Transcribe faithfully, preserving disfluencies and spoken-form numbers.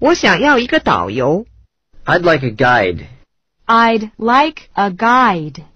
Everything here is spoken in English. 我想要一个导游。I'd like a guide. I'd like a guide.